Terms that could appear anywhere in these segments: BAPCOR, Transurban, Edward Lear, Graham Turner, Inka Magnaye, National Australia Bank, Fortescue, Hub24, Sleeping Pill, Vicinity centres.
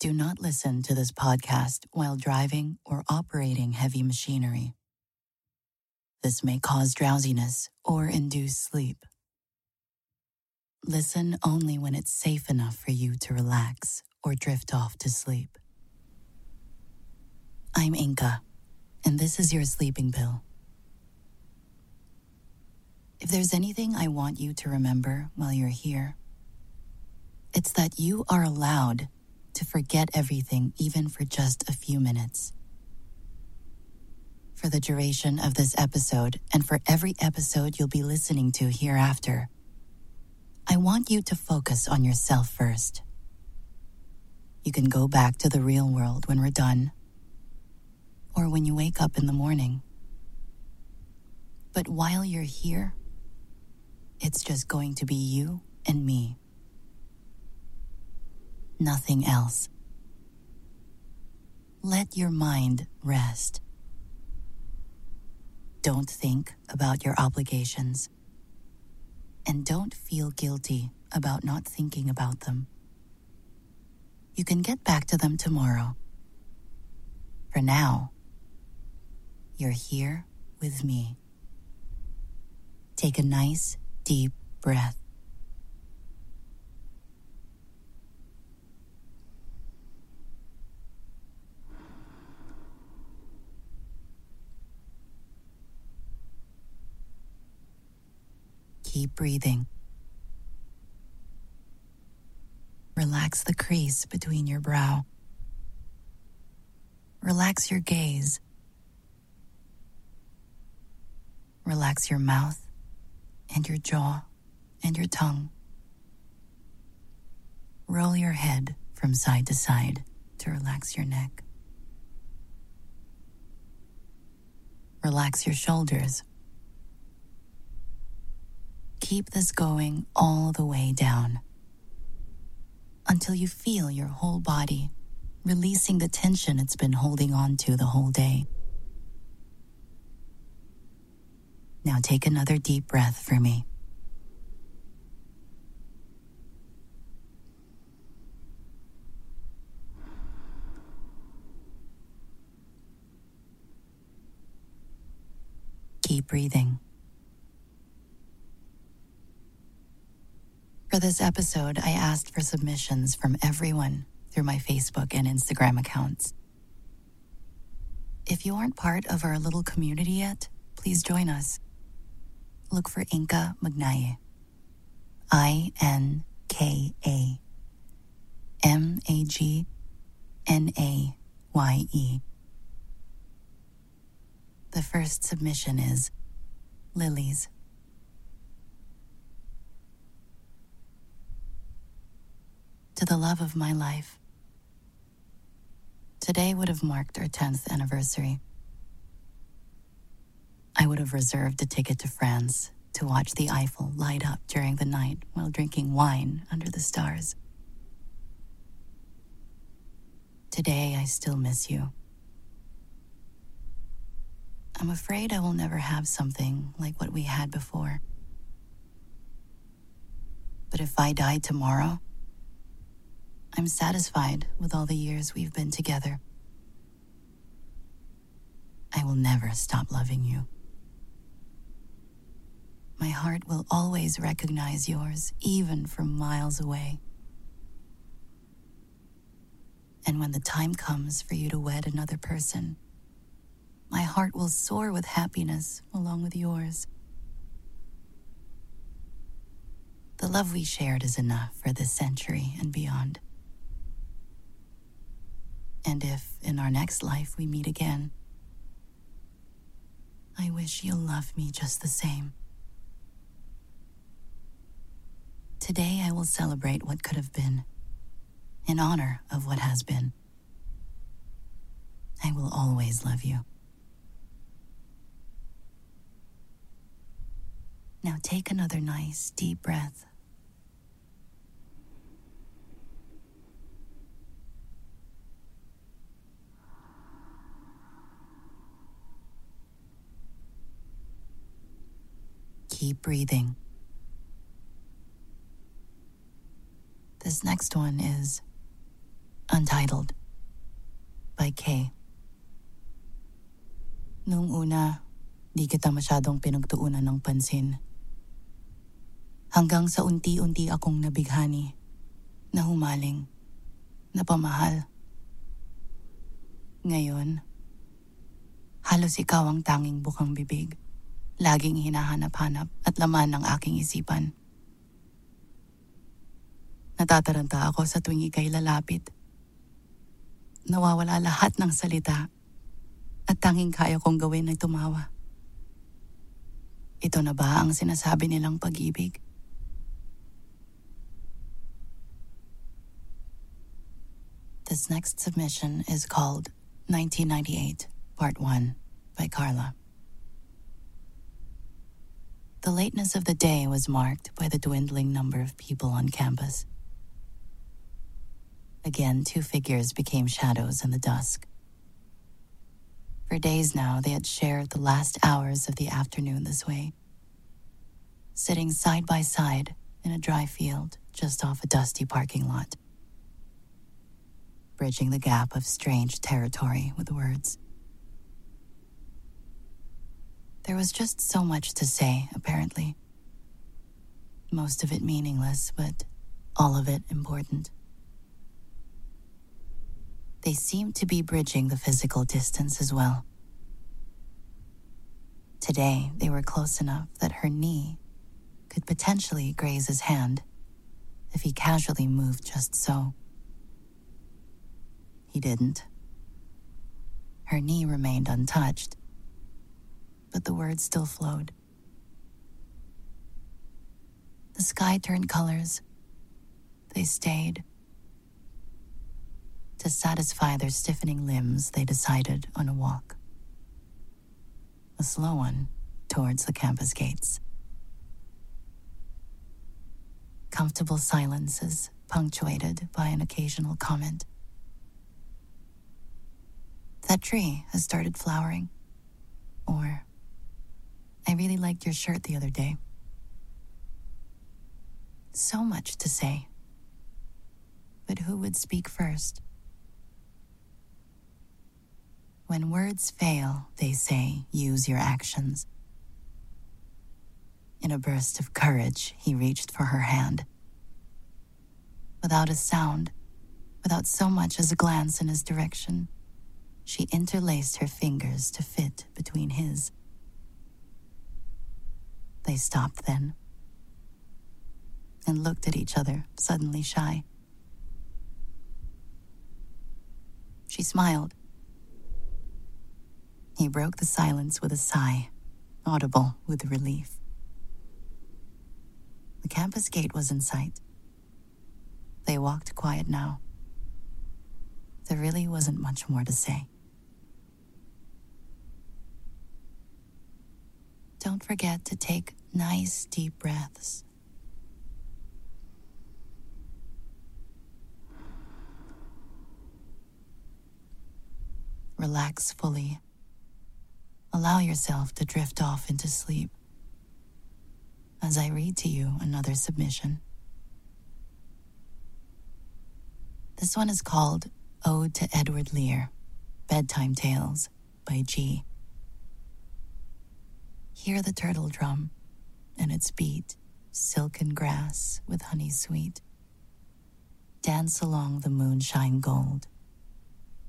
Do not listen to this podcast while driving or operating heavy machinery. This may cause drowsiness or induce sleep. Listen only when it's safe enough for you to relax or drift off to sleep. I'm Inka, and this is your sleeping pill. If there's anything I want you to remember while you're here, it's that you are allowed to forget everything even for just a few minutes. For the duration of this episode and for every episode you'll be listening to hereafter, I want you to focus on yourself first. You can go back to the real world when we're done, or when you wake up in the morning. But while you're here, it's just going to be you and me. Nothing else. Let your mind rest. Don't think about your obligations, and don't feel guilty about not thinking about them. You can get back to them tomorrow. For now, you're here with me. Take a nice, deep breath. Keep breathing. Relax the crease between your brow. Relax your gaze. Relax your mouth and your jaw and your tongue. Roll your head from side to side to relax your neck. Relax your shoulders. Keep this going all the way down until you feel your whole body releasing the tension it's been holding on to the whole day. Now take another deep breath for me. Keep breathing. For this episode, I asked for submissions from everyone through my Facebook and Instagram accounts. If you aren't part of our little community yet, please join us. Look for Inka Magnaye. Inka Magnaye. The first submission is Lily's. To the love of my life. Today would have marked our 10th anniversary. I would have reserved a ticket to France to watch the Eiffel light up during the night while drinking wine under the stars. Today I still miss you. I'm afraid I will never have something like what we had before. But if I die tomorrow, I'm satisfied with all the years we've been together. I will never stop loving you. My heart will always recognize yours, even from miles away. And when the time comes for you to wed another person, my heart will soar with happiness along with yours. The love we shared is enough for this century and beyond. And if, in our next life, we meet again, I wish you'll love me just the same. Today I will celebrate what could have been, in honor of what has been. I will always love you. Now take another nice, deep breath. Keep breathing. This next one is Untitled by K. Nung una, di kita masyadong pinagtuunan ng pansin. Hanggang sa unti-unti akong nabighani, nahumaling, napamahal. Ngayon, halos ikaw ang tanging bukang bibig, laging hinahanap-hanap at laman ng aking isipan. Natataranta ako sa tuwing ika'y lalapit. Nawawala lahat ng salita at tanging kaya kong gawin ay tumawa. Ito na ba ang sinasabi nilang pag-ibig? This next submission is called 1998, Part 1 by Carla. The lateness of the day was marked by the dwindling number of people on campus. Again, two figures became shadows in the dusk. For days now, they had shared the last hours of the afternoon this way, sitting side by side in a dry field just off a dusty parking lot, bridging the gap of strange territory with words. There was just so much to say, apparently. Most of it meaningless, but all of it important. They seemed to be bridging the physical distance as well. Today, they were close enough that her knee could potentially graze his hand if he casually moved just so. He didn't. Her knee remained untouched, but the words still flowed. The sky turned colors. They stayed. To satisfy their stiffening limbs, they decided on a walk. A slow one towards the campus gates. Comfortable silences punctuated by an occasional comment. That tree has started flowering. Or, I really liked your shirt the other day. So much to say. But who would speak first? When words fail, they say, use your actions. In a burst of courage, he reached for her hand. Without a sound, without so much as a glance in his direction, she interlaced her fingers to fit between his. They stopped then and looked at each other, suddenly shy. She smiled. He broke the silence with a sigh, audible with relief. The campus gate was in sight. They walked quiet now. There really wasn't much more to say. Don't forget to take nice deep breaths. Relax fully. Allow yourself to drift off into sleep as I read to you another submission. This one is called Ode to Edward Lear, Bedtime Tales by G. Hear the turtle drum and its beat, silken grass with honey sweet. Dance along the moonshine gold,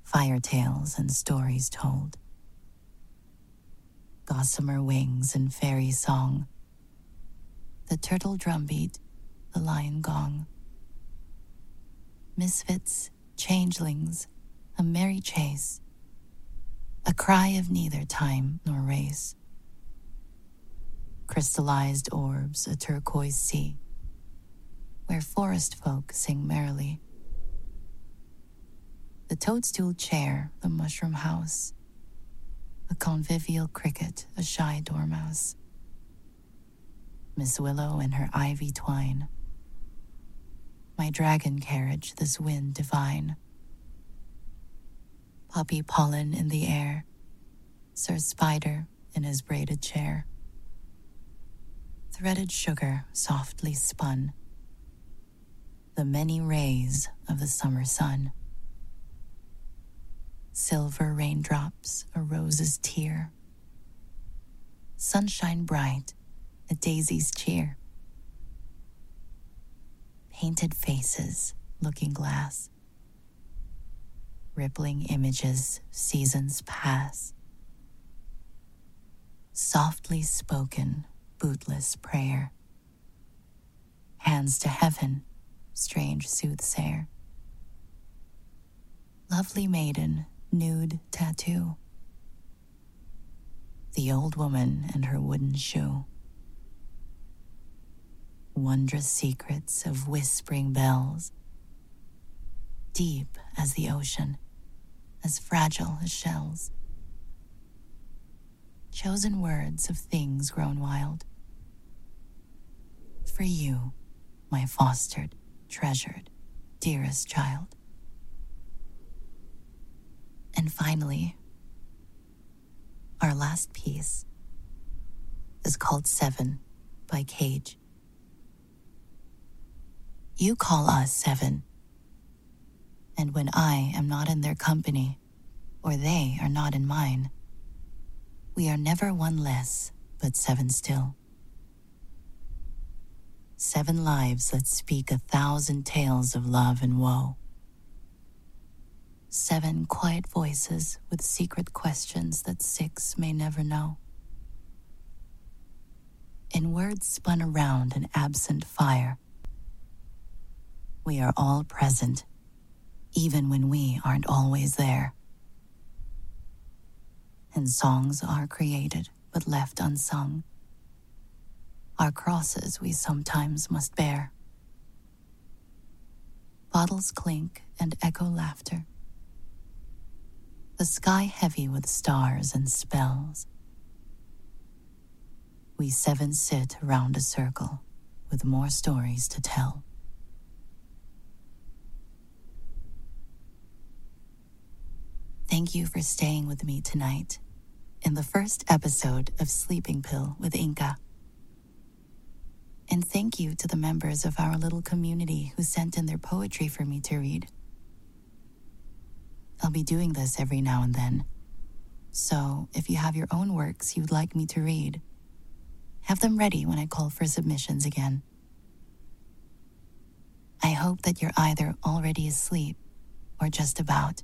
fire tales and stories told. Gossamer wings and fairy song, the turtle drumbeat, the lion gong. Misfits, changelings, a merry chase, a cry of neither time nor race. Crystallized orbs, a turquoise sea, where forest folk sing merrily. The toadstool chair, the mushroom house, a convivial cricket, a shy dormouse. Miss Willow and her ivy twine. My dragon carriage, this wind divine. Poppy pollen in the air. Sir Spider in his braided chair. Threaded sugar softly spun. The many rays of the summer sun. silver raindrops, a rose's tear. Sunshine bright, a daisy's cheer. Painted faces, looking glass. Rippling images, seasons pass. Softly spoken, bootless prayer. Hands to heaven, strange soothsayer. Lovely maiden, nude tattoo. The old woman and her wooden shoe. Wondrous secrets of whispering bells. Deep as the ocean, as fragile as shells. Chosen words of things grown wild. For you, my fostered, treasured, dearest child. And finally, our last piece is called Seven by Cage. You call us seven, and when I am not in their company, or they are not in mine, we are never one less, but seven still. 7 lives that speak 1,000 tales of love and woe. 7 quiet voices with secret questions that 6 may never know. In words spun around an absent fire, we are all present, even when we aren't always there. And songs are created but left unsung. Our crosses we sometimes must bear. Bottles clink and echo laughter. The sky heavy with stars and spells. We 7 sit around a circle with more stories to tell. Thank you for staying with me tonight in the first episode of Sleeping Pill with Inka. And thank you to the members of our little community who sent in their poetry for me to read. I'll be doing this every now and then, so if you have your own works you'd like me to read, have them ready when I call for submissions again. I hope that you're either already asleep or just about.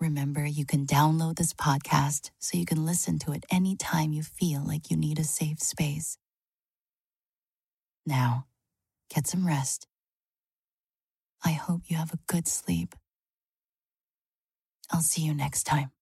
Remember, you can download this podcast so you can listen to it any time you feel like you need a safe space. Now, get some rest. I hope you have a good sleep. I'll see you next time.